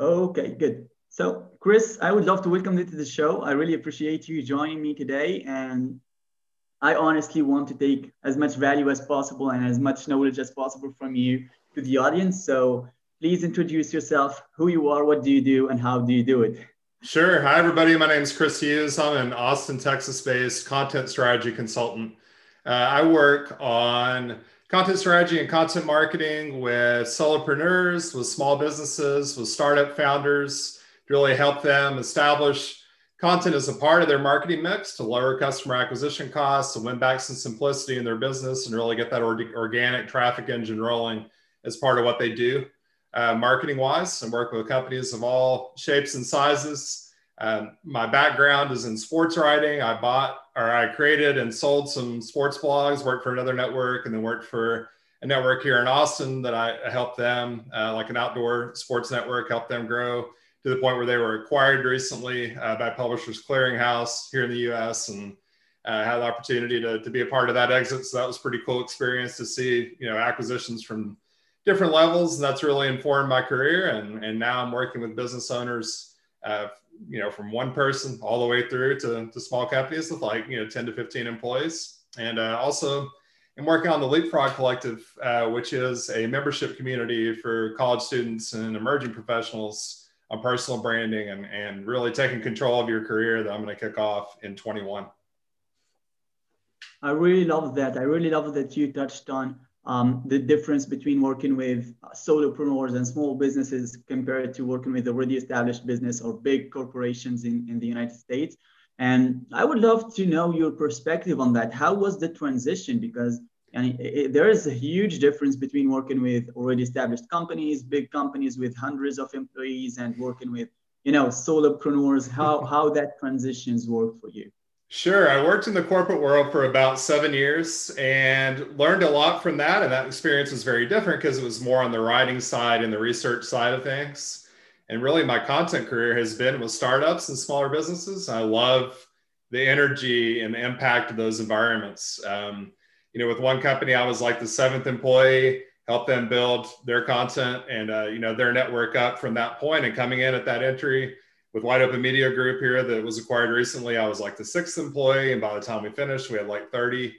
Okay, good. So Chris, I would love to welcome you to the show. I really appreciate you joining me today. And I honestly want to take as much value as possible and as much knowledge as possible from you to the audience. So please introduce yourself, who you are, what do you do, and how do you do it? Sure. Hi, everybody. My name is Chris Hughes. I'm an Austin, Texas-based content strategy consultant. I work on content strategy and content marketing with solopreneurs, with small businesses, with startup founders, to really help them establish content as a part of their marketing mix to lower customer acquisition costs, to win back some simplicity in their business, and really get that organic traffic engine rolling as part of what they do. Marketing-wise, and work with companies of all shapes and sizes. My background is in sports writing. I created and sold some sports blogs, worked for another network, and then worked for a network here in Austin that I helped them, like an outdoor sports network, helped them grow to the point where they were acquired recently by Publishers Clearinghouse here in the US, and had the opportunity to be a part of that exit. So that was a pretty cool experience to see, you know, acquisitions from different levels, and that's really informed my career. And now I'm working with business owners, you know, from one person all the way through to small companies with, like, you know, 10 to 15 employees. And also I'm working on the Leapfrog Collective, which is a membership community for college students and emerging professionals on personal branding and really taking control of your career that I'm going to kick off in 21. I really love that. I really love that you touched on the difference between working with solopreneurs and small businesses compared to working with already established business or big corporations in the United States. And I would love to know your perspective on that. How was the transition? Because there is a huge difference between working with already established companies, big companies with hundreds of employees, and working with, you know, solopreneurs. How that transitions work for you? Sure. I worked in the corporate world for about 7 years and learned a lot from that. And that experience was very different because it was more on the writing side and the research side of things. And really my content career has been with startups and smaller businesses. I love the energy and the impact of those environments. You know, with one company, I was like the 7th employee, helped them build their content and, you know, their network up from that point, and coming in at that entry with Wide Open Media Group here that was acquired recently, I was like the 6th employee. And by the time we finished, we had like 30.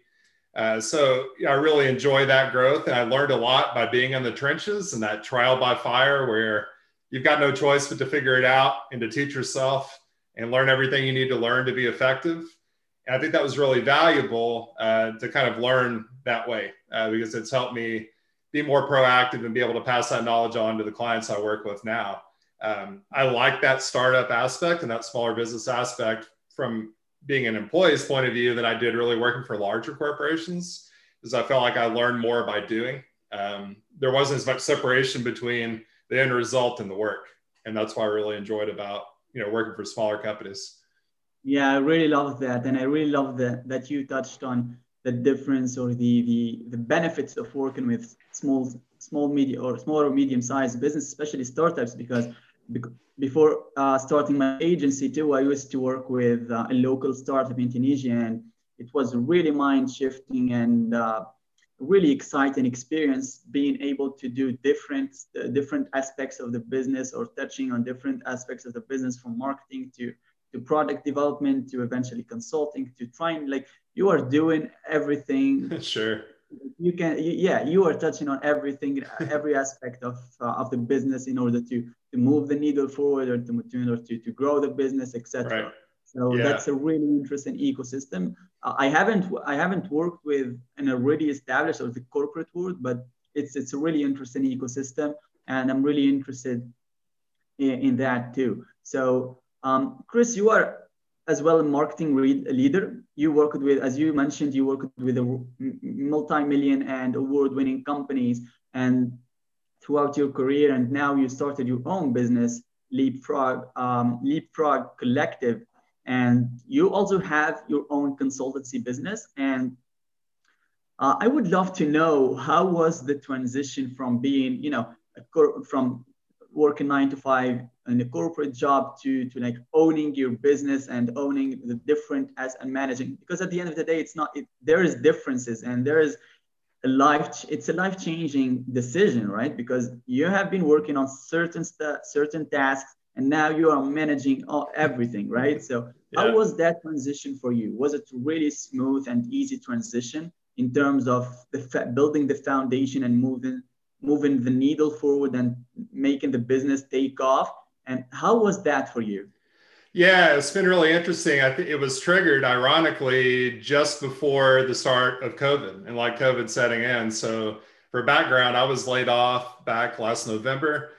So yeah, I really enjoy that growth. And I learned a lot by being in the trenches and that trial by fire where you've got no choice but to figure it out and to teach yourself and learn everything you need to learn to be effective. And I think that was really valuable to kind of learn that way because it's helped me be more proactive and be able to pass that knowledge on to the clients I work with now. I like that startup aspect and that smaller business aspect from being an employee's point of view that I did really working for larger corporations, is I felt like I learned more by doing. There wasn't as much separation between the end result and the work. And that's why I really enjoyed about, you know, working for smaller companies. Yeah, I really love that. And I really love that you touched on the difference or the benefits of working with small, medium, or medium-sized business, especially startups, because before starting my agency too, I used to work with a local startup in Tunisia, and it was really mind-shifting and really exciting experience being able to do different aspects of the business, or touching on different aspects of the business, from marketing to product development to eventually consulting, to trying, like, you are doing everything. Sure. You can, yeah, you are touching on everything, every aspect of the business in order to move the needle forward, or to grow the business, etc. Right. So yeah, that's a really interesting ecosystem. I haven't worked with an already established or the corporate world, but it's a really interesting ecosystem, and I'm really interested in that too. So Chris, you are as well a marketing leader. You worked with, as you mentioned, you worked with a multi-million and award-winning companies and throughout your career, and now you started your own business, Leapfrog Collective, and you also have your own consultancy business. And I would love to know, how was the transition from being, you know, from working 9 to 5 in a corporate job to like owning your business and owning the different as and managing, because at the end of the day, there is differences and there is a life-changing decision, right? Because you have been working on certain tasks, and now you are managing everything, right? So how was that transition for you? Was it really smooth and easy transition in terms of building the foundation and moving the needle forward and making the business take off? And how was that for you? Yeah, it's been really interesting. I think it was triggered, ironically, just before the start of COVID and like COVID setting in. So for background, I was laid off back last November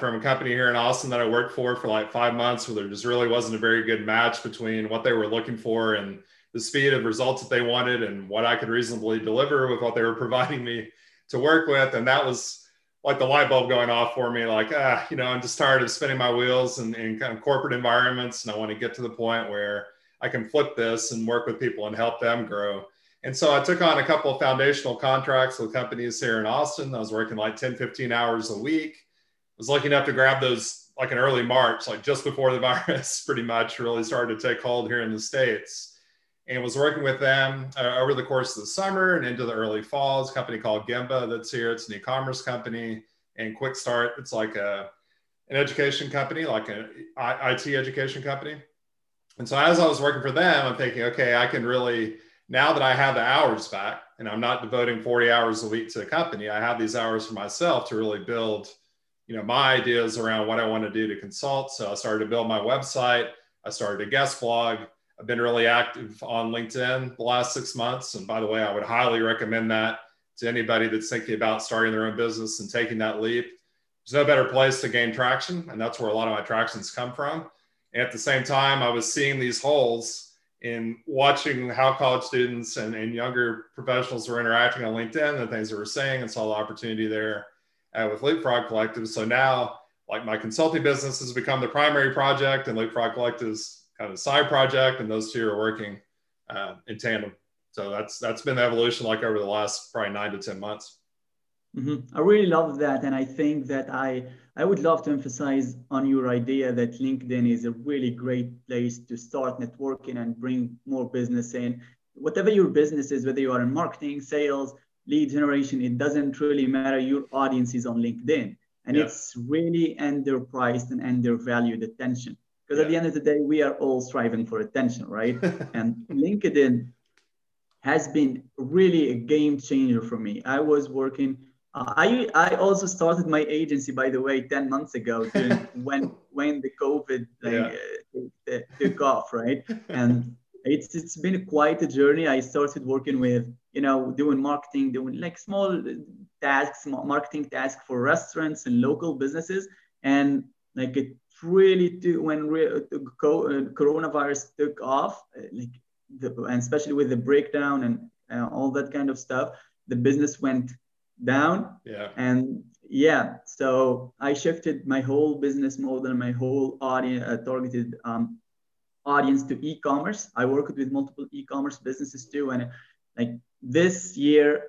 from a company here in Austin that I worked for like 5 months, where there just really wasn't a very good match between what they were looking for and the speed of results that they wanted and what I could reasonably deliver with what they were providing me to work with. And that was like the light bulb going off for me, like, you know, I'm just tired of spinning my wheels in kind of corporate environments. And I want to get to the point where I can flip this and work with people and help them grow. And so I took on a couple of foundational contracts with companies here in Austin. I was working like 10, 15 hours a week. I was lucky enough to grab those like in early March, like just before the virus pretty much really started to take hold here in the States. And was working with them over the course of the summer and into the early fall. It's a company called Gemba that's here. It's an e-commerce company. And Quick Start, it's like an education company, like an IT education company. And so as I was working for them, I'm thinking, okay, I can really, now that I have the hours back and I'm not devoting 40 hours a week to the company, I have these hours for myself to really build, you know, my ideas around what I want to do to consult. So I started to build my website. I started a guest blog. I've been really active on LinkedIn the last 6 months. And by the way, I would highly recommend that to anybody that's thinking about starting their own business and taking that leap. There's no better place to gain traction. And that's where a lot of my tractions come from. And at the same time, I was seeing these holes in watching how college students and younger professionals were interacting on LinkedIn, the things they were saying, and saw the opportunity there with Leapfrog Collective. So now, like, my consulting business has become the primary project, and Leapfrog Collective's kind of a side project, and those two are working in tandem. So that's been the evolution, like over the last probably 9 to 10 months. Mm-hmm. I really love that, and I think that I would love to emphasize on your idea that LinkedIn is a really great place to start networking and bring more business in. Whatever your business is, whether you are in marketing, sales, lead generation, it doesn't really matter. Your audience is on LinkedIn, and it's really underpriced and undervalued attention. Because at the end of the day, we are all striving for attention, right? And LinkedIn has been really a game changer for me. I was working. I also started my agency, by the way, 10 months ago when the COVID took off, right? And it's been quite a journey. I started working with, you know, doing marketing, doing like small tasks, marketing tasks for restaurants and local businesses, and like it. Really, when coronavirus took off, and especially with the breakdown and all that kind of stuff, the business went down. So I shifted my whole business model and my whole audience, targeted audience, to e-commerce. I worked with multiple e-commerce businesses too, and like this year,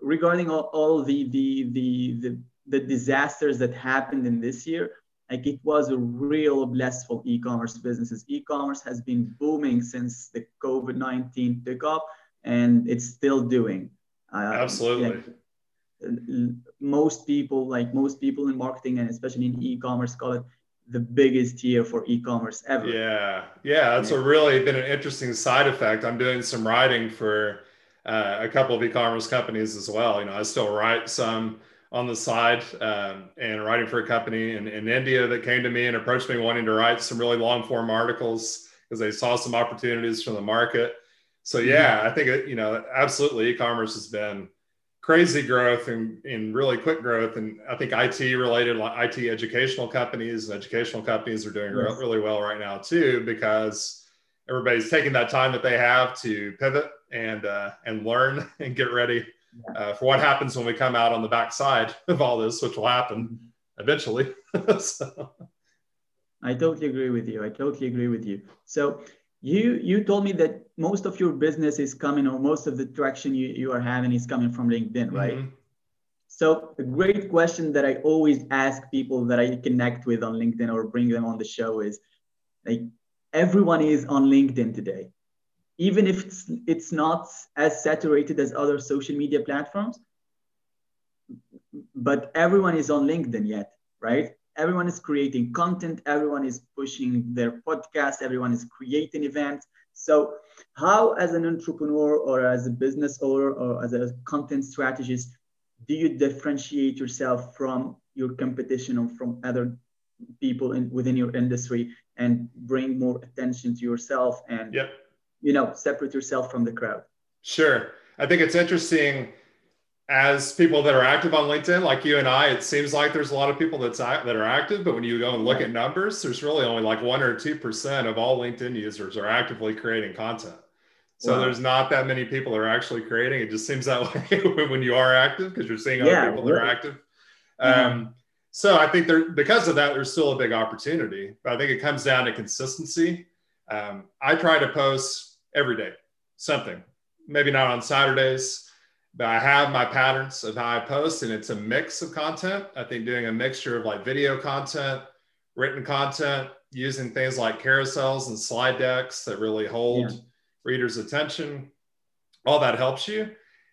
regarding all the disasters that happened in this year, like it was a real blessing for e-commerce businesses. E-commerce has been booming since the COVID-19 took off, and it's still doing. Absolutely. Most people in marketing, and especially in e-commerce, call it the biggest year for e-commerce ever. Yeah, that's really been an interesting side effect. I'm doing some writing for a couple of e-commerce companies as well. You know, I still write some on the side, and writing for a company in India that came to me and approached me wanting to write some really long form articles because they saw some opportunities from the market. So I think, absolutely, e-commerce has been crazy growth and really quick growth. And I think IT related, like IT educational companies are doing really well right now too, because everybody's taking that time that they have to pivot and learn and get ready for what happens when we come out on the backside of all this, which will happen eventually. So. I totally agree with you. So you told me that most of your business is coming, or most of the traction you are having is coming from LinkedIn, right? Mm-hmm. So a great question that I always ask people that I connect with on LinkedIn or bring them on the show is, like, everyone is on LinkedIn today. even if it's not as saturated as other social media platforms, but everyone is on LinkedIn yet, right? Everyone is creating content, everyone is pushing their podcast, everyone is creating events. So how, as an entrepreneur or as a business owner or as a content strategist, do you differentiate yourself from your competition or from other people within your industry and bring more attention to yourself and you know, separate yourself from the crowd? Sure. I think it's interesting, as people that are active on LinkedIn, like you and I, it seems like there's a lot of people that are active, but when you go and look at numbers, there's really only like 1 or 2% of all LinkedIn users are actively creating content. So there's not that many people that are actually creating. It just seems that way when you are active, because you're seeing other people that are active. So I think there, because of that, there's still a big opportunity, but I think it comes down to consistency. I try to post every day, something, maybe not on Saturdays, but I have my patterns of how I post, and it's a mix of content. I think doing a mixture of like video content, written content, using things like carousels and slide decks that really hold readers' attention, all that helps you.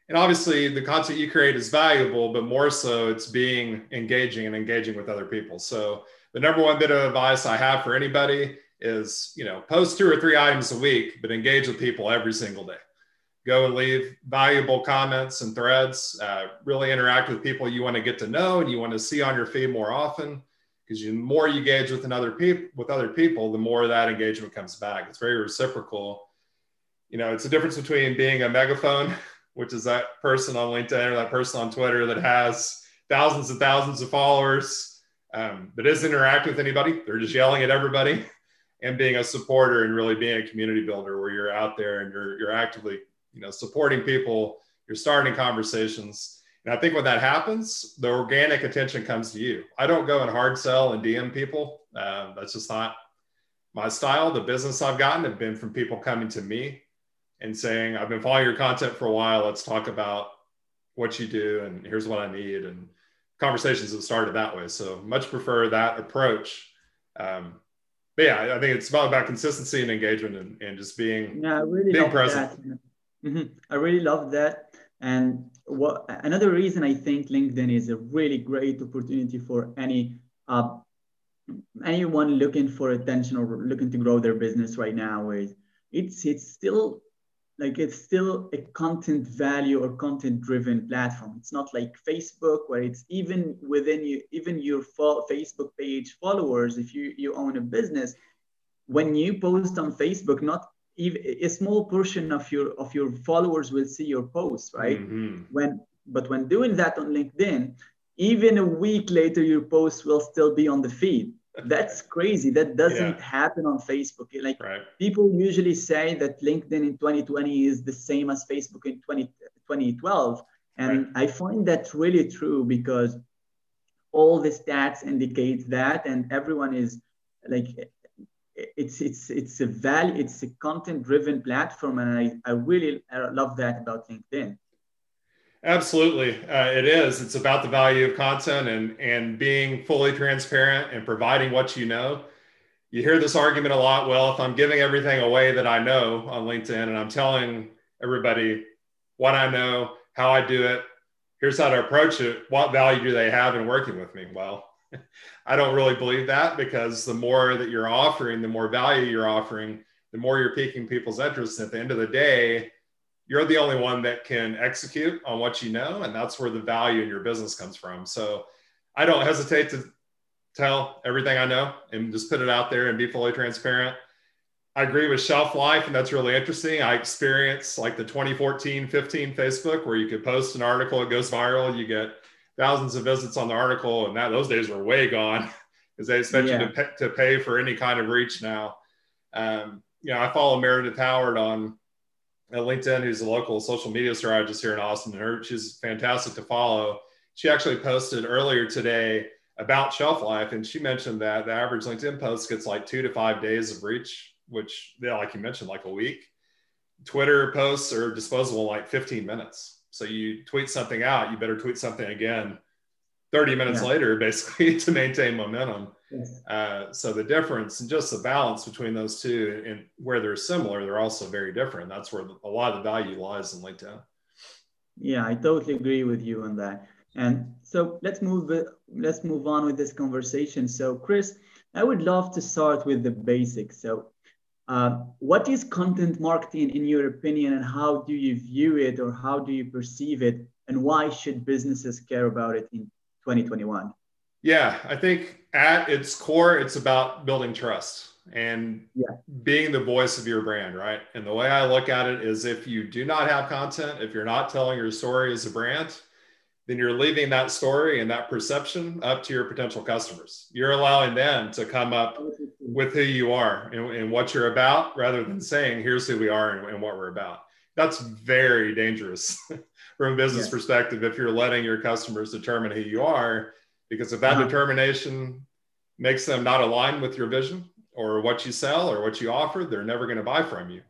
And obviously the content you create is valuable, but more so it's being engaging and engaging with other people. So the number one bit of advice I have for anybody is, you know, post 2 or 3 items a week, but engage with people every single day. Go and leave valuable comments and threads, really interact with people you want to get to know and you want to see on your feed more often, because the more you engage with other people, the more that engagement comes back. It's very reciprocal. You know, it's the difference between being a megaphone, which is that person on LinkedIn or that person on Twitter that has thousands and thousands of followers, but doesn't interact with anybody. They're just yelling at everybody, and being a supporter and really being a community builder where you're out there and you're actively, you know, supporting people, you're starting conversations. And I think when that happens, the organic attention comes to you. I don't go and hard sell and DM people. That's just not my style. The business I've gotten have been from people coming to me and saying, I've been following your content for a while. Let's talk about what you do and here's what I need. And conversations have started that way. So much prefer that approach. But yeah, I think it's about consistency and engagement and just being, being present. That. Mm-hmm. I really love that. And another reason I think LinkedIn is a really great opportunity for anyone looking for attention or looking to grow their business right now is it's still a content value or content driven platform. It's not like Facebook, where it's even within you, even your Facebook page followers, if you own a business, when you post on Facebook, not even a small portion of your followers will see your post, right? Mm-hmm. But when doing that on LinkedIn, even a week later, your post will still be on the feed. That's crazy. That doesn't happen on Facebook. Like people usually say that LinkedIn in 2020 is the same as Facebook in 2012. And I find that really true, because all the stats indicate that, and everyone is like, it's a value, it's a content driven platform, and I really love that about LinkedIn. Absolutely, it is. It's about the value of content and being fully transparent and providing what you know. You hear this argument a lot. Well, if I'm giving everything away that I know on LinkedIn and I'm telling everybody what I know, how I do it, here's how to approach it, what value do they have in working with me? Well, I don't really believe that, because the more that you're offering, the more value you're offering, the more you're piquing people's interest. And at the end of the day, you're the only one that can execute on what you know. And that's where the value in your business comes from. So I don't hesitate to tell everything I know and just put it out there and be fully transparent. I agree with shelf life, and that's really interesting. I experienced like the 2014-15 Facebook, where you could post an article, it goes viral, you get thousands of visits on the article, and that those days were way gone, because they expect you to pay for any kind of reach now. You know, I follow Meredith Howard on LinkedIn, who's a local social media strategist here in Austin, and she's fantastic to follow. She actually posted earlier today about shelf life, and she mentioned that the average LinkedIn post gets like 2 to 5 days of reach, which, like you mentioned, like a week. Twitter posts are disposable, like 15 minutes. So you tweet something out, you better tweet something again 30 minutes later, basically, to maintain momentum. So the difference and just the balance between those two, and where they're similar, they're also very different. That's where a lot of the value lies in LinkedIn. Yeah, I totally agree with you on that. And so let's move on with this conversation. So Chris, I would love to start with the basics. So what is content marketing in your opinion, and how do you view it, or how do you perceive it, and why should businesses care about it in 2021? Yeah, I think at its core, it's about building trust and being the voice of your brand, right? And the way I look at it is, if you do not have content, if you're not telling your story as a brand, then you're leaving that story and that perception up to your potential customers. You're allowing them to come up with who you are and what you're about, rather than saying, here's who we are and what we're about. That's very dangerous from a business perspective, if you're letting your customers determine who you are, because if that determination makes them not align with your vision or what you sell or what you offer, they're never going to buy from you.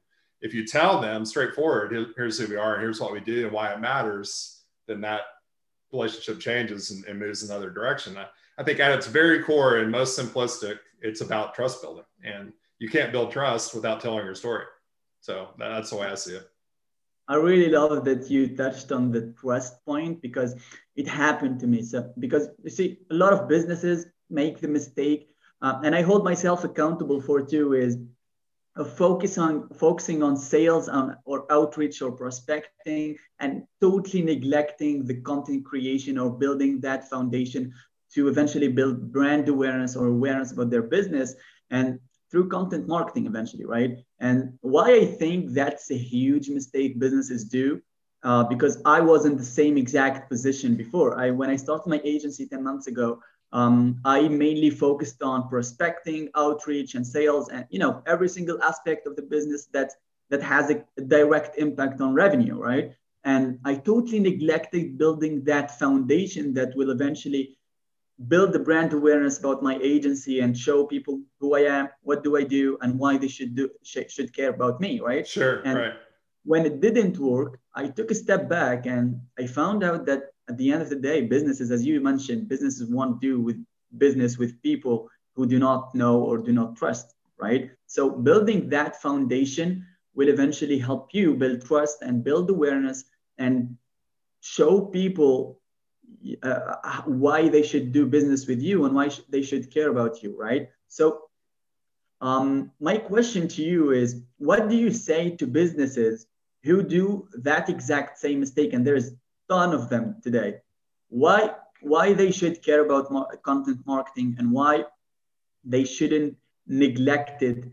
If you tell them straightforward, here's who we are and here's what we do and why it matters, then that relationship changes and moves in another direction. I think at its very core and most simplistic, it's about trust building, and you can't build trust without telling your story. So that's the way I see it. I really love that you touched on the trust point, because it happened to me. So, because you see, a lot of businesses make the mistake, and I hold myself accountable for too, is a focusing on sales or outreach or prospecting, and totally neglecting the content creation or building that foundation to eventually build brand awareness or awareness about their business, and through content marketing eventually, right? And why I think that's a huge mistake businesses do, because I was in the same exact position before. When I started my agency 10 months ago, I mainly focused on prospecting, outreach, and sales, and every single aspect of the business that has a direct impact on revenue, right? And I totally neglected building that foundation that will eventually build the brand awareness about my agency and show people who I am, what do I do, and why they should care about me, right? Sure, and right. When it didn't work, I took a step back and I found out that at the end of the day, businesses, as you mentioned, businesses want to do with business with people who do not know or do not trust, right? So building that foundation will eventually help you build trust and build awareness and show people why they should do business with you and why they should care about you, right? So my question to you is, what do you say to businesses who do that exact same mistake? And there's a ton of them today. Why they should care about content marketing, and why they shouldn't neglect it,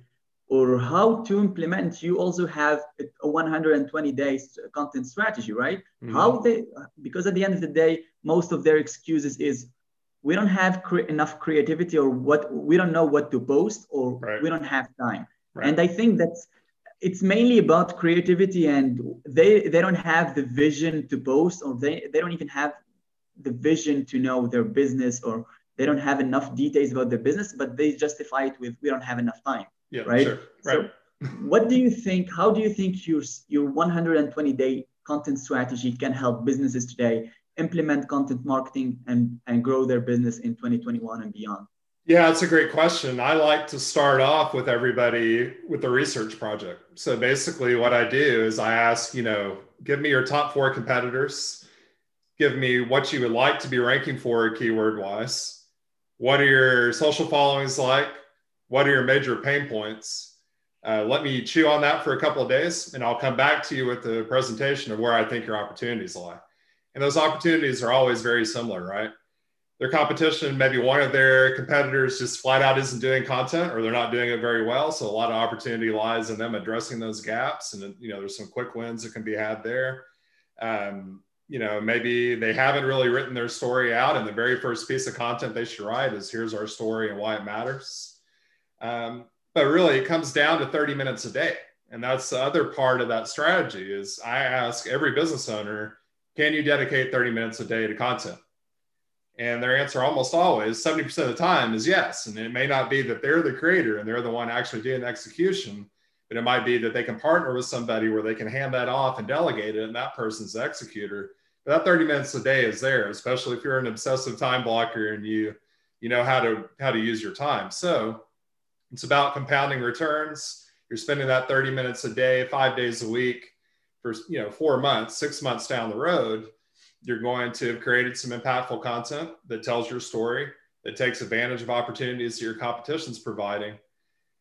or how to implement? You also have a 120 days content strategy, right? Mm-hmm. Because at the end of the day, most of their excuses is, we don't have enough creativity, or we don't know what to post, or we don't have time. Right. And I think it's mainly about creativity, and they don't have the vision to post, or they don't even have the vision to know their business, or they don't have enough details about their business, but they justify it with, we don't have enough time. Yeah, right. Sure. Right. So what do you think? How do you think your 120-day content strategy can help businesses today implement content marketing and grow their business in 2021 and beyond? Yeah, that's a great question. I like to start off with everybody with a research project. So basically what I do is I ask, give me your top 4 competitors, give me what you would like to be ranking for keyword wise. What are your social followings like? What are your major pain points? Let me chew on that for a couple of days, and I'll come back to you with the presentation of where I think your opportunities lie. And those opportunities are always very similar, right? Their competition, maybe one of their competitors just flat out isn't doing content, or they're not doing it very well. So a lot of opportunity lies in them addressing those gaps. And, there's some quick wins that can be had there. Maybe they haven't really written their story out, and the very first piece of content they should write is, here's our story and why it matters. But really, it comes down to 30 minutes a day. And that's the other part of that strategy is I ask every business owner, can you dedicate 30 minutes a day to content? And their answer almost always, 70% of the time, is yes. And it may not be that they're the creator and they're the one actually doing the execution, but it might be that they can partner with somebody where they can hand that off and delegate it, and that person's the executor. that 30 minutes a day is there, especially if you're an obsessive time blocker and you know how to use your time. So it's about compounding returns. You're spending that 30 minutes a day, 5 days a week for 4 months, 6 months down the road. You're going to have created some impactful content that tells your story, that takes advantage of opportunities that your competition's providing.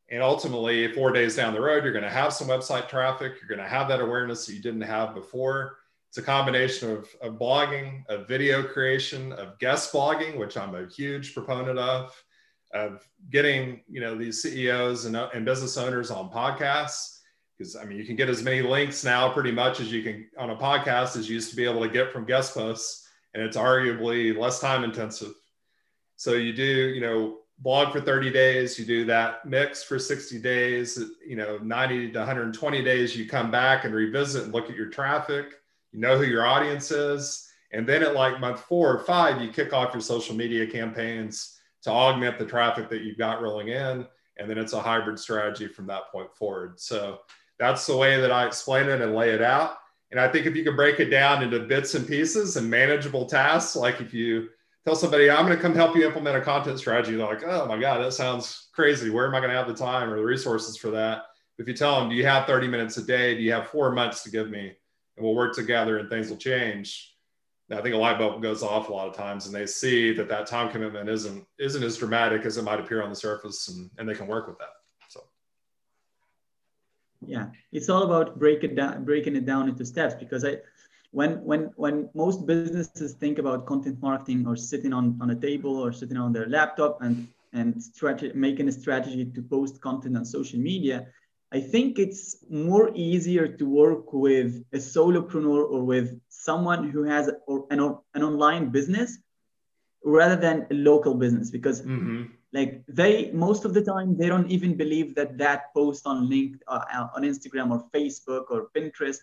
And ultimately, 4 days down the road, you're going to have some website traffic. You're going to have that awareness that you didn't have before. It's a combination of blogging, of video creation, of guest blogging, which I'm a huge proponent of getting these CEOs and business owners on podcasts. Because I mean, you can get as many links now pretty much as you can on a podcast as you used to be able to get from guest posts. And it's arguably less time intensive. So you do, blog for 30 days, you do that mix for 60 days, 90 to 120 days, you come back and revisit and look at your traffic, who your audience is. And then at like month 4 or 5, you kick off your social media campaigns to augment the traffic that you've got rolling in. And then it's a hybrid strategy from that point forward. So that's the way that I explain it and lay it out. And I think if you can break it down into bits and pieces and manageable tasks, like if you tell somebody, I'm going to come help you implement a content strategy, they're like, oh my God, that sounds crazy. Where am I going to have the time or the resources for that? If you tell them, do you have 30 minutes a day? Do you have 4 months to give me? And we'll work together and things will change. And I think a light bulb goes off a lot of times and they see that that time commitment isn't as dramatic as it might appear on the surface, and they can work with that. So. Yeah, it's all about breaking it down into steps, because when most businesses think about content marketing or sitting on a table or sitting on their laptop and making a strategy to post content on social media, I think it's more easier to work with a solopreneur or with someone who has an online business rather than a local business, because most of the time, they don't even believe that post on LinkedIn, on Instagram or Facebook or Pinterest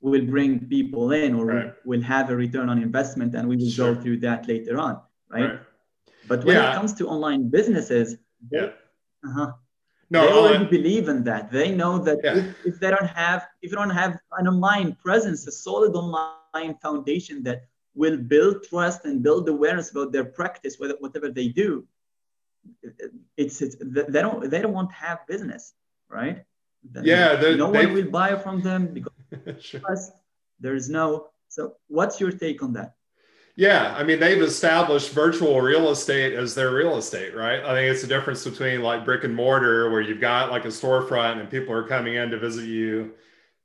will bring people in or will have a return on investment, and we will go through that later on, right? But when it comes to online businesses, they already believe in that. They know that if you don't have an online presence, a solid online foundation that will build trust and build awareness about their practice, whatever they do, they don't want to have business, right? No one will buy from them because So what's your take on that? Yeah, I mean, they've established virtual real estate as their real estate, right? I think it's the difference between like brick and mortar, where you've got like a storefront and people are coming in to visit you.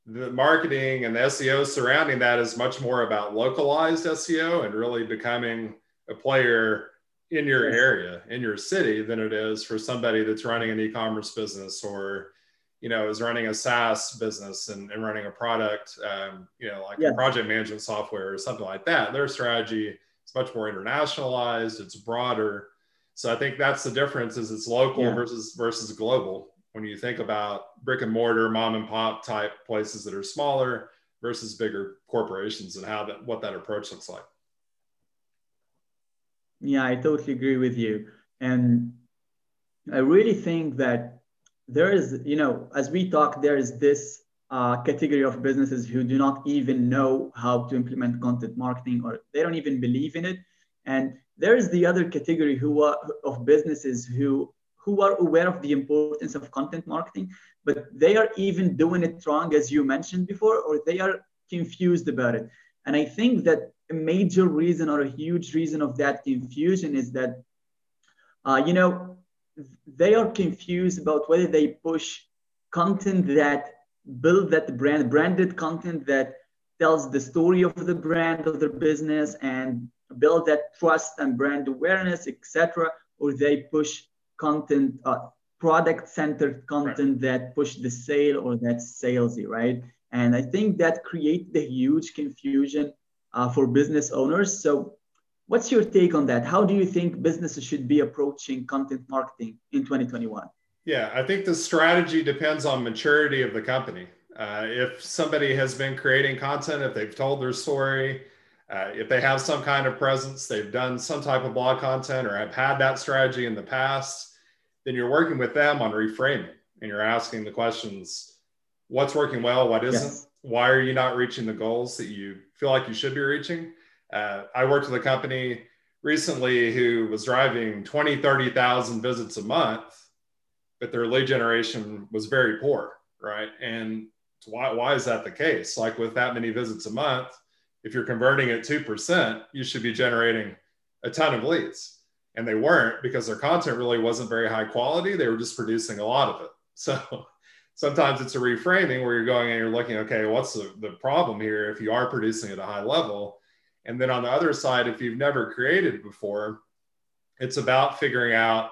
The marketing and the SEO surrounding that is much more about localized SEO and really becoming a player in your area, in your city, than it is for somebody that's running an e-commerce business or is running a SaaS business and running a product, a project management software or something like that. Their strategy is much more internationalized. It's broader. So I think that's the difference, is it's local versus global. When you think about brick and mortar, mom and pop type places that are smaller versus bigger corporations, and what that approach looks like. Yeah, I totally agree with you. And I really think that there is, as we talk, there is this category of businesses who do not even know how to implement content marketing, or they don't even believe in it. And there is the other category of businesses who are aware of the importance of content marketing, but they are even doing it wrong, as you mentioned before, or they are confused about it. And I think that a major reason or a huge reason of that confusion is that, they are confused about whether they push content that build that branded content that tells the story of the brand of their business and build that trust and brand awareness, etc., or they push content, product-centered content that push the sale or that's salesy, right? And I think that creates the huge confusion for business owners. So what's your take on that? How do you think businesses should be approaching content marketing in 2021? Yeah, I think the strategy depends on maturity of the company. If somebody has been creating content, if they've told their story, if they have some kind of presence, they've done some type of blog content or have had that strategy in the past, then you're working with them on reframing and you're asking the questions, what's working well, what isn't? Yes. Why are you not reaching the goals that you feel like you should be reaching? I worked with a company recently who was driving 20, 30,000 visits a month, but their lead generation was very poor, right? And why is that the case? Like, with that many visits a month, if you're converting at 2%, you should be generating a ton of leads. And they weren't, because their content really wasn't very high quality. They were just producing a lot of it. So sometimes it's a reframing where you're going and you're looking, okay, what's the problem here if you are producing at a high level? And then on the other side, if you've never created before, it's about figuring out,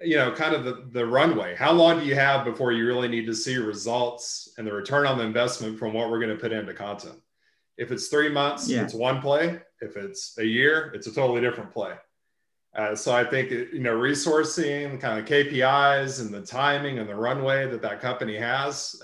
you know, kind of the runway. How long do you have before you really need to see results and the return on the investment from what we're going to put into content? If it's 3 months, it's one play. If it's a year, it's a totally different play. So I think, you know, resourcing, kind of KPIs and the timing and the runway that that company has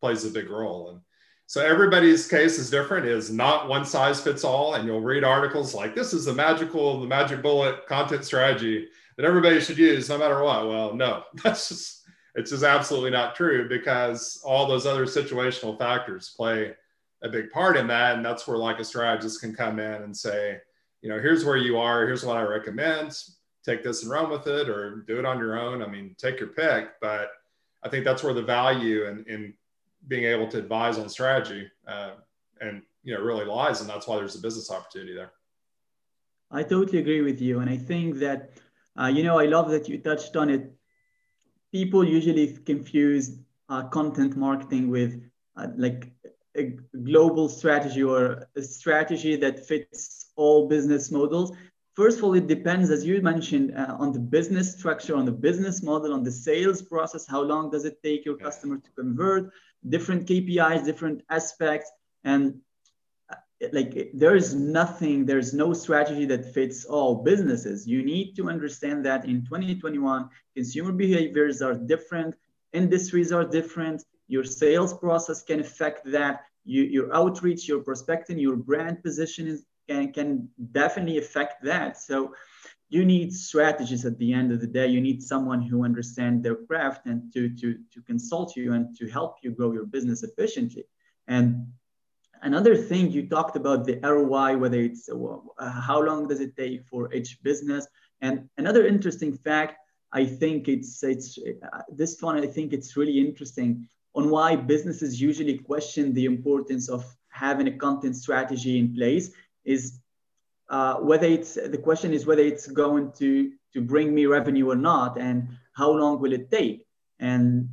plays a big role. And so everybody's case is different. It is not one size fits all. And you'll read articles like, this is the magic bullet content strategy that everybody should use no matter what. Well, no, it's just absolutely not true, because all those other situational factors play a big part in that. And that's where, like, a strategist can come in and say, you know, here's where you are, here's what I recommend, take this and run with it, or do it on your own. I mean, take your pick. But I think that's where the value in being able to advise on strategy and, you know, really lies. And that's why there's a business opportunity there. I totally agree with you. And I think that, you know, I love that you touched on it. People usually confuse content marketing with like a global strategy or a strategy that fits all business models. First of all, it depends, as you mentioned, on the business structure, on the business model, on the sales process. How long does it take your customer to convert? Different KPIs, different aspects. And like, there's no strategy that fits all businesses. You need to understand that in 2021, consumer behaviors are different, industries are different, your sales process can affect that, your outreach, your prospecting, your brand position can definitely affect that. So you need strategists at the end of the day. You need someone who understands their craft and to consult you and to help you grow your business efficiently. And another thing, you talked about the ROI, whether it's how long does it take for each business. And another interesting fact, I think this one, I think it's really interesting on why businesses usually question the importance of having a content strategy in place is whether it's going to bring me revenue or not, and how long will it take, and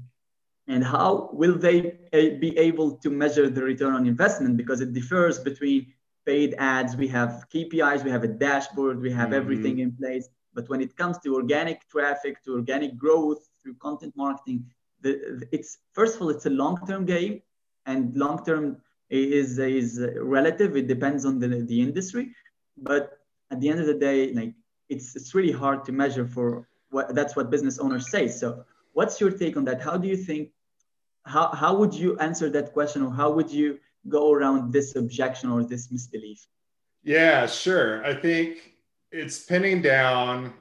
how will they be able to measure the return on investment, because it differs between paid ads. We have KPIs, we have a dashboard, we have everything in place. But when it comes to organic traffic, to organic growth through content marketing, it's first of all, it's a long-term game, and long-term is relative. It depends on the industry. But at the end of the day, like, it's really hard to measure for that's what business owners say. So what's your take on that? How do you think, how would you answer that question, or how would you go around this objection or this misbelief? Yeah, sure. I think it's pinning down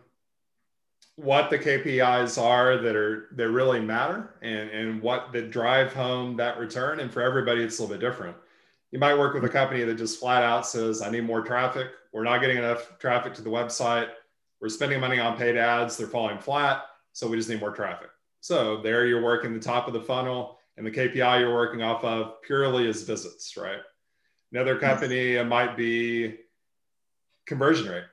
what the KPIs are that really matter, and what that drive home that return. And for everybody, it's a little bit different. You might work with a company that just flat out says, I need more traffic. We're not getting enough traffic to the website. We're spending money on paid ads. They're falling flat. So we just need more traffic. So there you're working the top of the funnel, and the KPI you're working off of purely is visits, right? Another company, it might be conversion rate.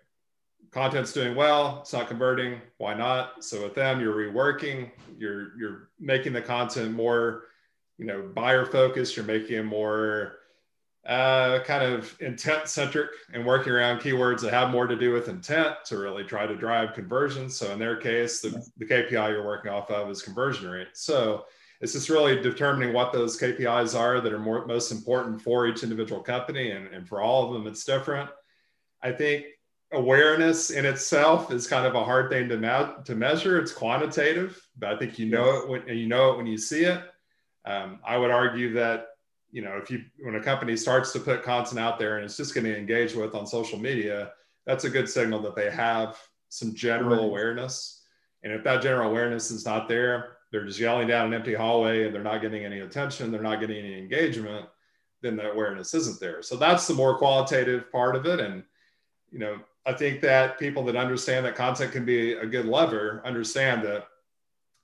Content's doing well, it's not converting. Why not? So with them, you're reworking, you're making the content more, you know, buyer focused. You're making it more kind of intent centric, and working around keywords that have more to do with intent to really try to drive conversion. So in their case, the KPI you're working off of is conversion rate. So it's just really determining what those KPIs are that are most important for each individual company. And for all of them, it's different. I think awareness in itself is kind of a hard thing to measure. It's quantitative, but I think you know it when you see it. I would argue that, you know, when a company starts to put content out there and it's just getting engaged with on social media, that's a good signal that they have some general awareness. And if that general awareness is not there, they're just yelling down an empty hallway and they're not getting any attention, they're not getting any engagement, then the awareness isn't there. So that's the more qualitative part of it. And, you know, I think that people that understand that content can be a good lever understand that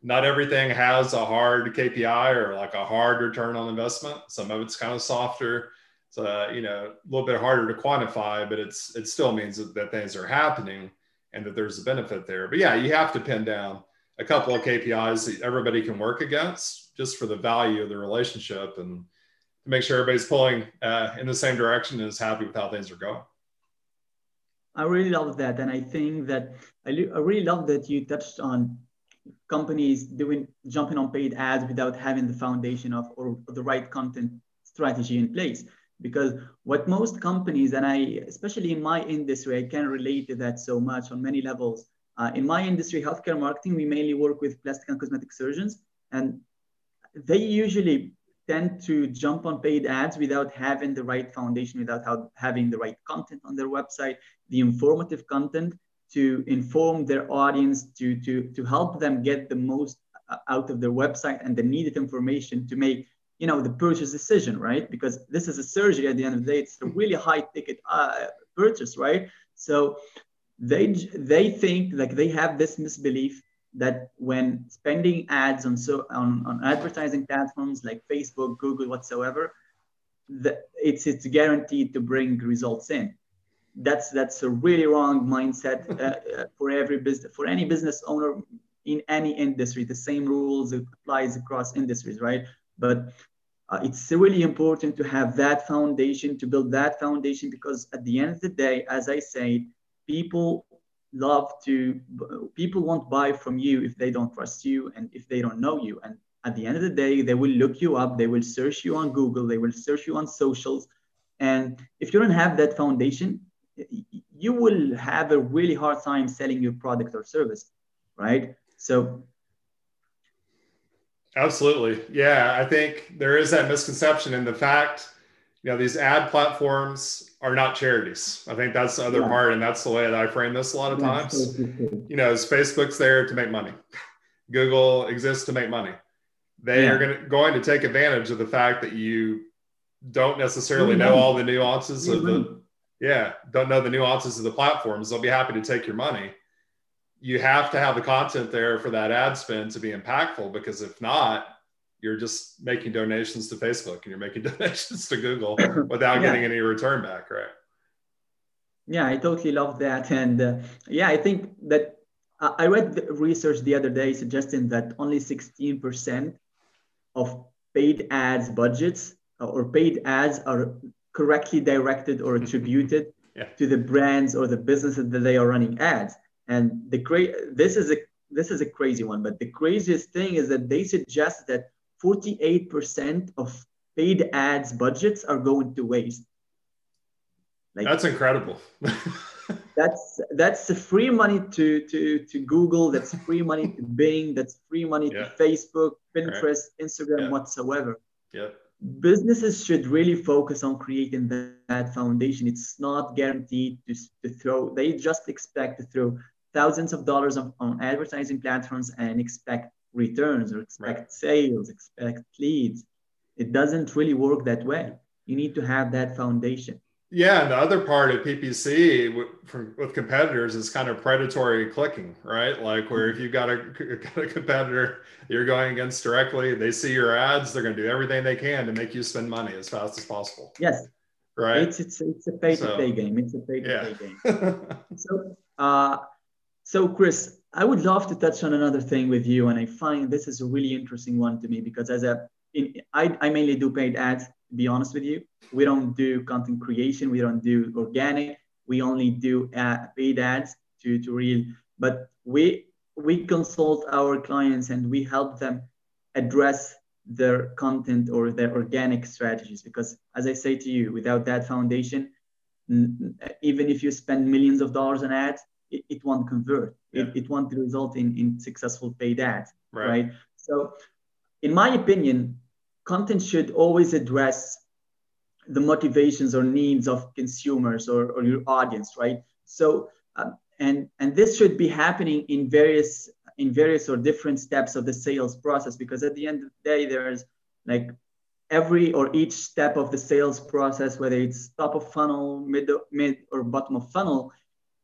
not everything has a hard KPI or like a hard return on investment. Some of it's kind of softer. It's, you know, a little bit harder to quantify, but it's, it still means that things are happening and that there's a benefit there. But yeah, you have to pin down a couple of KPIs that everybody can work against just for the value of the relationship and to make sure everybody's pulling in the same direction and is happy with how things are going. I really love that. And I think that I really love that you touched on companies jumping on paid ads without having the foundation of or the right content strategy in place. Because what most companies, and I, especially in my industry, I can relate to that so much on many levels. In my industry, healthcare marketing, we mainly work with plastic and cosmetic surgeons, and they usually tend to jump on paid ads without having the right foundation, without having the right content on their website, the informative content to inform their audience, to help them get the most out of their website and the needed information to make, you know, the purchase decision, right? Because this is a surgery at the end of the day. It's a really high ticket purchase, right? So they think like they have this misbelief that when spending ads on advertising platforms like Facebook, Google, whatsoever, it's guaranteed to bring results in. That's a really wrong mindset for every business, for any business owner in any industry. The same rules applies across industries, right? But it's really important to have that foundation, to build that foundation, because at the end of the day, as I say, people won't buy from you if they don't trust you and if they don't know you. And at the end of the day, they will look you up, they will search you on Google, they will search you on socials. And if you don't have that foundation, you will have a really hard time selling your product or service, right? So. Absolutely. Yeah, I think there is that misconception in the fact, you know, these ad platforms are not charities. I think that's the other part. And that's the way that I frame this a lot of times. You know, Facebook's there to make money. Google exists to make money. They are going to take advantage of the fact that you don't necessarily know all the nuances of the, don't know the nuances of the platforms. They'll be happy to take your money. You have to have the content there for that ad spend to be impactful, because if not, you're just making donations to Facebook and you're making donations to Google without getting any return back, right? Yeah, I totally love that. And yeah, I think that I read the research the other day suggesting that only 16% of paid ads budgets or paid ads are correctly directed or attributed to the brands or the businesses that they are running ads. And this is a crazy one, but the craziest thing is that they suggest that 48% of paid ads budgets are going to waste. Like, that's incredible. that's free money to Google. That's free money to Bing. That's free money to Facebook, Pinterest, Instagram, whatsoever. Yeah. Businesses should really focus on creating that foundation. It's not guaranteed to throw. They just expect to throw thousands of dollars on advertising platforms and expect returns or expect sales, expect leads. It doesn't really work that way. You need to have that foundation. Yeah, and the other part of PPC with competitors is kind of predatory clicking, right? Like where if you've got a competitor you're going against directly, they see your ads, they're going to do everything they can to make you spend money as fast as possible. Yes. Right? It's a pay-to-play game. It's a pay-to-play game. So Chris, I would love to touch on another thing with you, and I find this is a really interesting one to me because I mainly do paid ads. To be honest with you, we don't do content creation. We don't do organic. We only do paid ads to real. But we consult our clients and we help them address their content or their organic strategies. Because as I say to you, without that foundation, even if you spend millions of dollars on ads, it won't convert. Yeah. It won't result in successful paid ads, right? So in my opinion, content should always address the motivations or needs of consumers or your audience, right? So, and this should be happening in various or different steps of the sales process, because at the end of the day, there's like every or each step of the sales process, whether it's top of funnel, mid or bottom of funnel,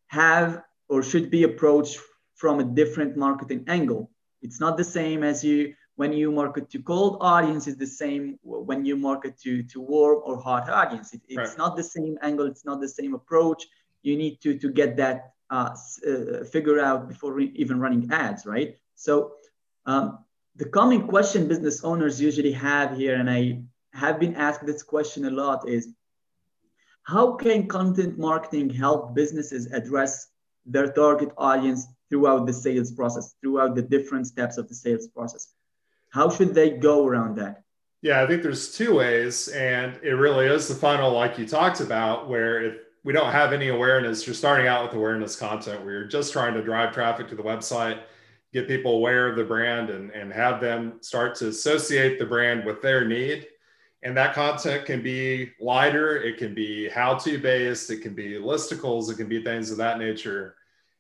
have or should be approached from a different marketing angle. It's not the same as when you market to cold audience, it's the same when you market to warm or hot audience. It's right. Not the same angle, it's not the same approach. You need to get that figure out before even running ads, right? So the common question business owners usually have here, and I have been asked this question a lot, is how can content marketing help businesses address their target audience throughout the sales process, throughout the different steps of the sales process? How should they go around that? Yeah, I think there's two ways, and it really is the funnel like you talked about, where if we don't have any awareness, you're starting out with awareness content where you're just trying to drive traffic to the website, get people aware of the brand and have them start to associate the brand with their need. And that content can be lighter, it can be how-to based, it can be listicles, it can be things of that nature.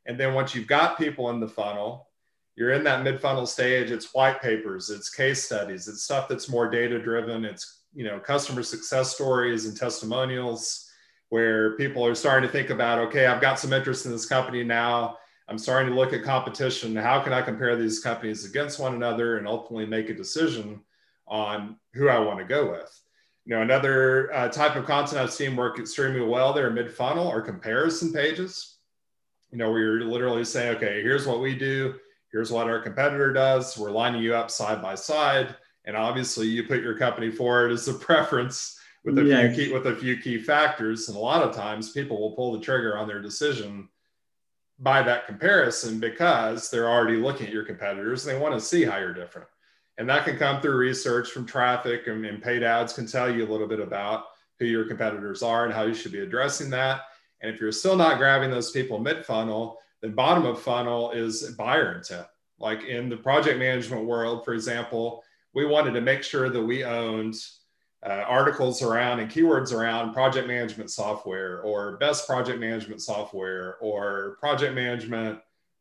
And then once you've got people in the funnel, you're in that mid-funnel stage, it's white papers, it's case studies, it's stuff that's more data-driven, it's, you know, customer success stories and testimonials where people are starting to think about, okay, I've got some interest in this company now, I'm starting to look at competition, how can I compare these companies against one another and ultimately make a decision on who I want to go with. You know, another type of content I've seen work extremely well there mid-funnel are comparison pages, you know, where you're literally saying, okay, here's what we do, here's what our competitor does. We're lining you up side by side. And obviously you put your company forward as a preference with a, yes, few key factors. And a lot of times people will pull the trigger on their decision by that comparison because they're already looking at your competitors and they want to see how you're different. And that can come through research from traffic, and paid ads can tell you a little bit about who your competitors are and how you should be addressing that. And if you're still not grabbing those people mid-funnel, the bottom of funnel is buyer intent. Like in the project management world, for example, we wanted to make sure that we owned articles around and keywords around project management software or best project management software or project management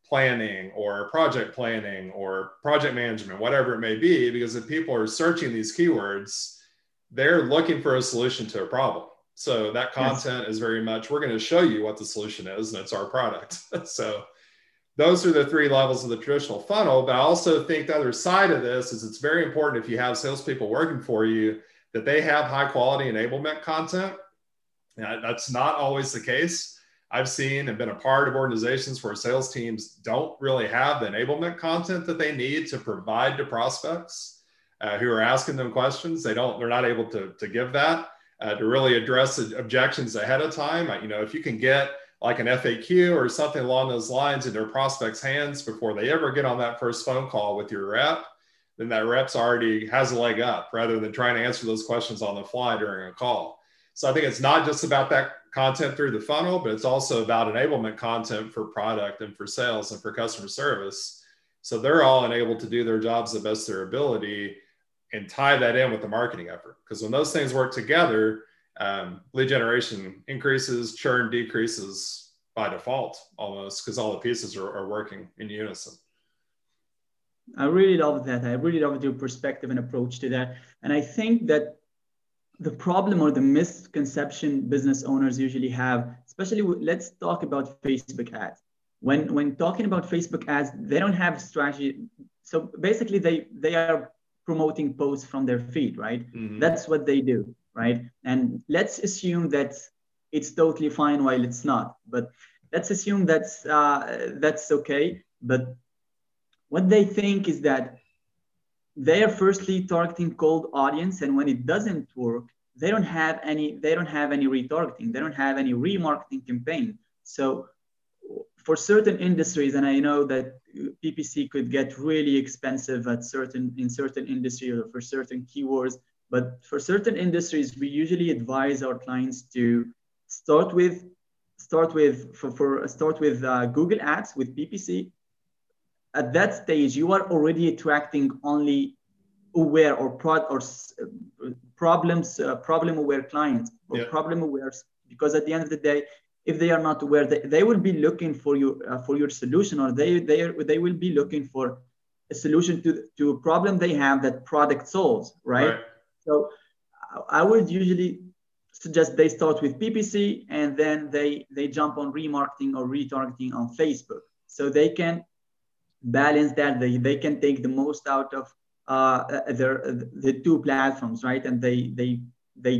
planning or project planning or project management, whatever it may be, because if people are searching these keywords, they're looking for a solution to a problem. So that content is very much, we're going to show you what the solution is, and it's our product. So those are the three levels of the traditional funnel. But I also think the other side of this is it's very important if you have salespeople working for you that they have high quality enablement content. Now, that's not always the case. I've seen and been a part of organizations where sales teams don't really have the enablement content that they need to provide to prospects who are asking them questions. They're not able to give that. To really address objections ahead of time. You know, if you can get like an FAQ or something along those lines in their prospects' hands before they ever get on that first phone call with your rep, then that rep's already has a leg up rather than trying to answer those questions on the fly during a call. So I think it's not just about that content through the funnel, but it's also about enablement content for product and for sales and for customer service. So they're all enabled to do their jobs the best of their ability and tie that in with the marketing effort. Because when those things work together, lead generation increases, churn decreases by default almost, because all the pieces are working in unison. I really love that. I really love your perspective and approach to that. And I think that the problem or the misconception business owners usually have, especially let's talk about Facebook ads. When talking about Facebook ads, they don't have strategy. So basically they are promoting posts from their feed, right? Mm-hmm. That's what they do, right? And let's assume that it's totally fine while it's not, but let's assume that's okay. But what they think is that they are firstly targeting cold audience, and when it doesn't work, they don't have any retargeting, they don't have any remarketing campaign. So for certain industries, and I know that PPC could get really expensive in certain industries or for certain keywords, but for certain industries, we usually advise our clients to start with Google Ads, with PPC. At that stage, you are already attracting only aware problem-aware clients or problem-aware, because at the end of the day, if they are not aware, they will be looking for your solution, or they will be looking for a solution to a problem they have that product solves, right? So I would usually suggest they start with PPC and then they jump on remarketing or retargeting on Facebook. So they can balance that. They can take the most out of the two platforms, right? And they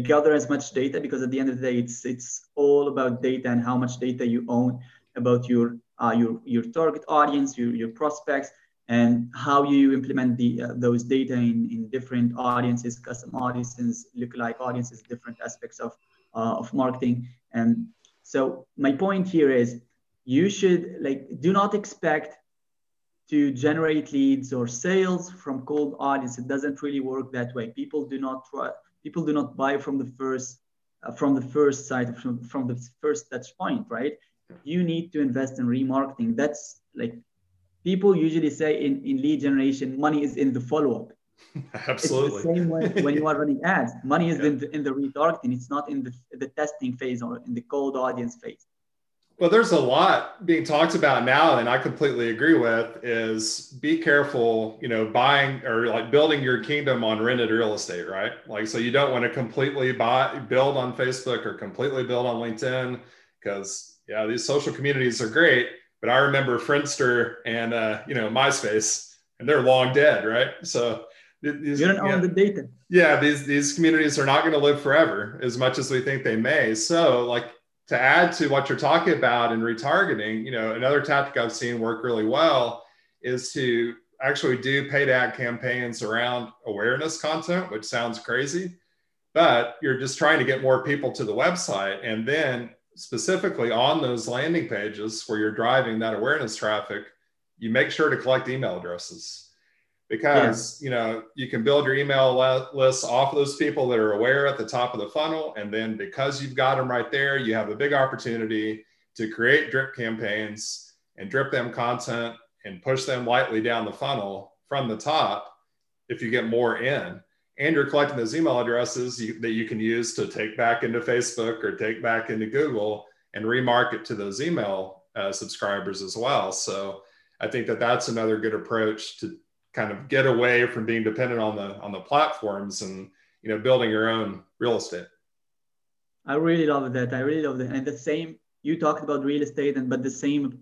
gather as much data, because at the end of the day, it's all about data and how much data you own about your target audience, your prospects, and how you implement those data in different audiences, custom audiences, lookalike audiences, different aspects of marketing. And so my point here is you should do not expect to generate leads or sales from cold audience. It doesn't really work that way. People do not try. People do not buy from the first site, from the first touch point, right? You need to invest in remarketing. That's people usually say in lead generation, money is in the follow-up. Absolutely. It's the same way when you are running ads. Money is in the retargeting. It's not in the testing phase or in the cold audience phase. Well, there's a lot being talked about now, and I completely agree with, is be careful, buying or building your kingdom on rented real estate, right? So you don't want to completely build on Facebook or completely build on LinkedIn, because these social communities are great. But I remember Friendster and MySpace, and they're long dead, right? So you don't own the data. Yeah, these communities are not going to live forever, as much as we think they may. So to add to what you're talking about in retargeting, another tactic I've seen work really well is to actually do paid ad campaigns around awareness content, which sounds crazy, but you're just trying to get more people to the website. And then specifically on those landing pages where you're driving that awareness traffic, you make sure to collect email addresses, because you can build your email list off of those people that are aware at the top of the funnel. And then because you've got them right there, you have a big opportunity to create drip campaigns and drip them content and push them lightly down the funnel from the top if you get more in. And you're collecting those email addresses that you can use to take back into Facebook or take back into Google and remarket to those email subscribers as well. So I think that's another good approach to kind of get away from being dependent on the platforms and, building your own real estate. I really love that. And the same, you talked about real estate, but the same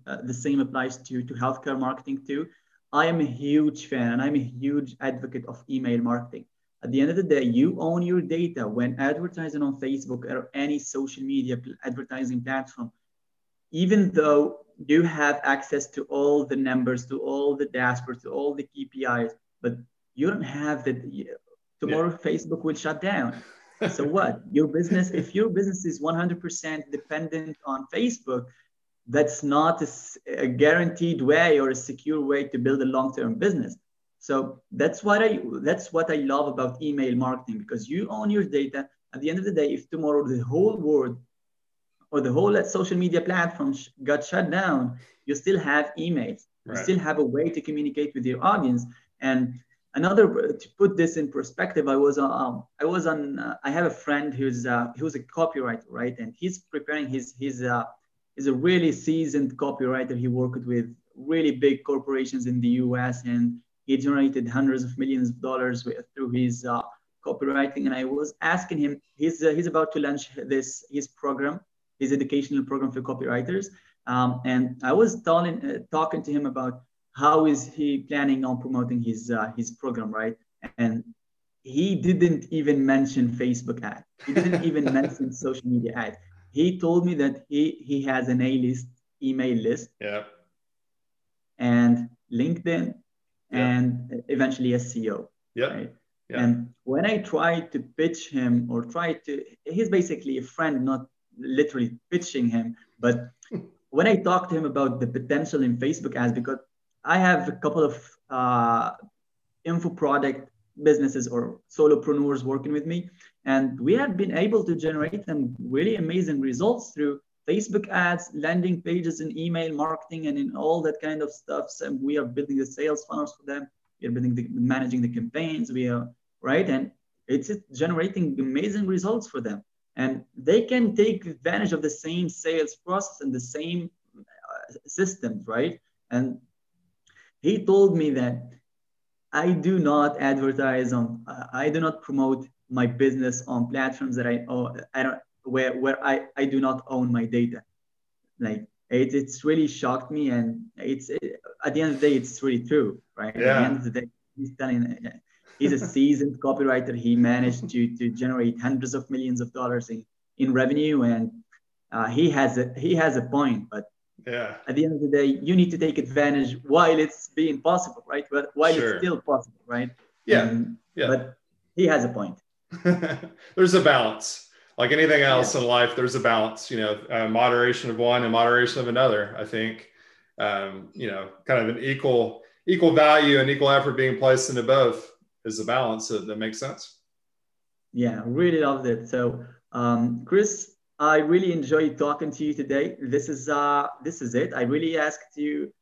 applies to healthcare marketing too. I am a huge fan, and I'm a huge advocate of email marketing. At the end of the day, you own your data. When advertising on Facebook or any social media advertising platform, even though you have access to all the numbers, to all the dashboards, to all the KPIs, but you don't have that. Tomorrow, Facebook will shut down. So what? Your business, if your business is 100% dependent on Facebook, that's not a guaranteed way or a secure way to build a long-term business. So that's what I love about email marketing, because you own your data. At the end of the day, if tomorrow the whole world or the whole social media platform got shut down, you still have emails. Right. You still have a way to communicate with your audience. And to put this in perspective, I have a friend who's a copywriter, right? And he's preparing he's a really seasoned copywriter. He worked with really big corporations in the US, and he generated hundreds of millions of dollars through his copywriting. And I was asking him, he's about to launch his program, his educational program for copywriters. And I was talking to him about how is he planning on promoting his program, right? And he didn't even mention Facebook ad. He didn't even mention social media ad. He told me that he has an A-list email list, and LinkedIn, and eventually SEO. Right? And when I tried to pitch him he's basically a friend, not literally pitching him, but when I talked to him about the potential in Facebook ads, because I have a couple of info product businesses or solopreneurs working with me, and we have been able to generate them really amazing results through Facebook ads, landing pages, and email marketing, and in all that kind of stuff. So we are building the sales funnels for them. We are building managing the campaigns. We are and it's generating amazing results for them. And they can take advantage of the same sales process and the same systems, right? And he told me that I do not promote my business on platforms that where I do not own my data. Like it's really shocked me, and at the end of the day, it's really true, right? Yeah. At the end of the day, he's a seasoned copywriter. He managed to generate hundreds of millions of dollars in revenue, and he has a point, but yeah, at the end of the day, you need to take advantage while it's being possible, right? But while sure. it's still possible, right? Yeah. Yeah. But he has a point. There's a balance. Like anything else yeah. in life, there's a balance, you know, moderation of one and moderation of another. I think, you know, kind of an equal value and equal effort being placed into both is a balance that makes sense. Yeah, really loved it. So, Chris, I really enjoyed talking to you today. This is it. I really asked you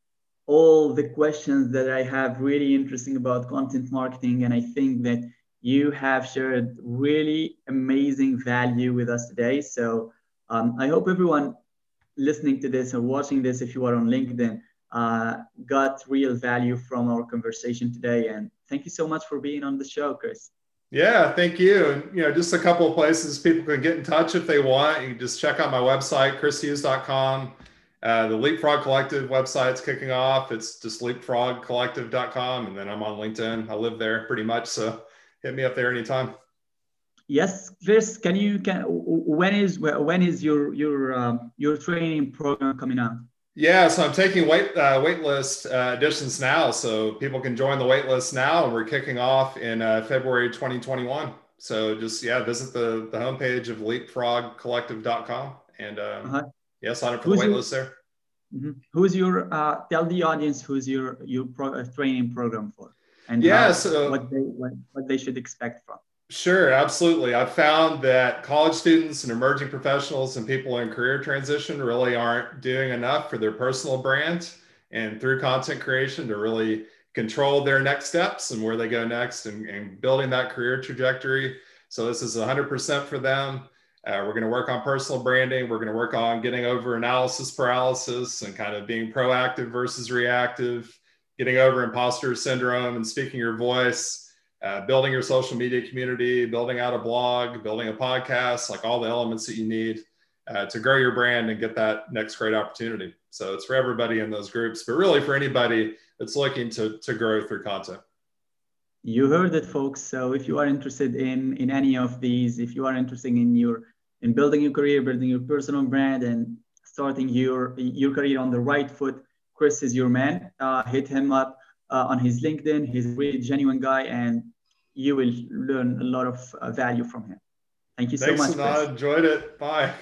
all the questions that I have really interesting about content marketing. And I think that you have shared really amazing value with us today. So I hope everyone listening to this or watching this, if you are on LinkedIn, got real value from our conversation today. And thank you so much for being on the show, Chris. Yeah, thank you. And, you know, just a couple of places people can get in touch if they want. You can just check out my website, chrishughes.com. The Leapfrog Collective website's kicking off. It's just leapfrogcollective.com. And then I'm on LinkedIn. I live there pretty much. So hit me up there anytime. Yes, Chris, when is your training program coming up? Yeah, so I'm taking waitlist additions now, so people can join the waitlist now, and we're kicking off in February 2021. So just visit the homepage of leapfrogcollective.com and sign up for the waitlist there. Mm-hmm. Tell the audience who's your training program for, and what they should expect from. Sure, absolutely. I've found that college students and emerging professionals and people in career transition really aren't doing enough for their personal brand and through content creation to really control their next steps and where they go next and building that career trajectory. So this is 100% for them. We're going to work on personal branding. We're going to work on getting over analysis paralysis and kind of being proactive versus reactive, getting over imposter syndrome and speaking your voice. Building your social media community, building out a blog, building a podcast, like all the elements that you need to grow your brand and get that next great opportunity. So it's for everybody in those groups, but really for anybody that's looking to grow through content. You heard it, folks. So if you are interested in any of these, if you are interested in building your career, building your personal brand, and starting your career on the right foot, Chris is your man. Hit him up. On his LinkedIn. He's a really genuine guy, and you will learn a lot of value from him. Thank you so much. Thanks, I enjoyed it. Bye.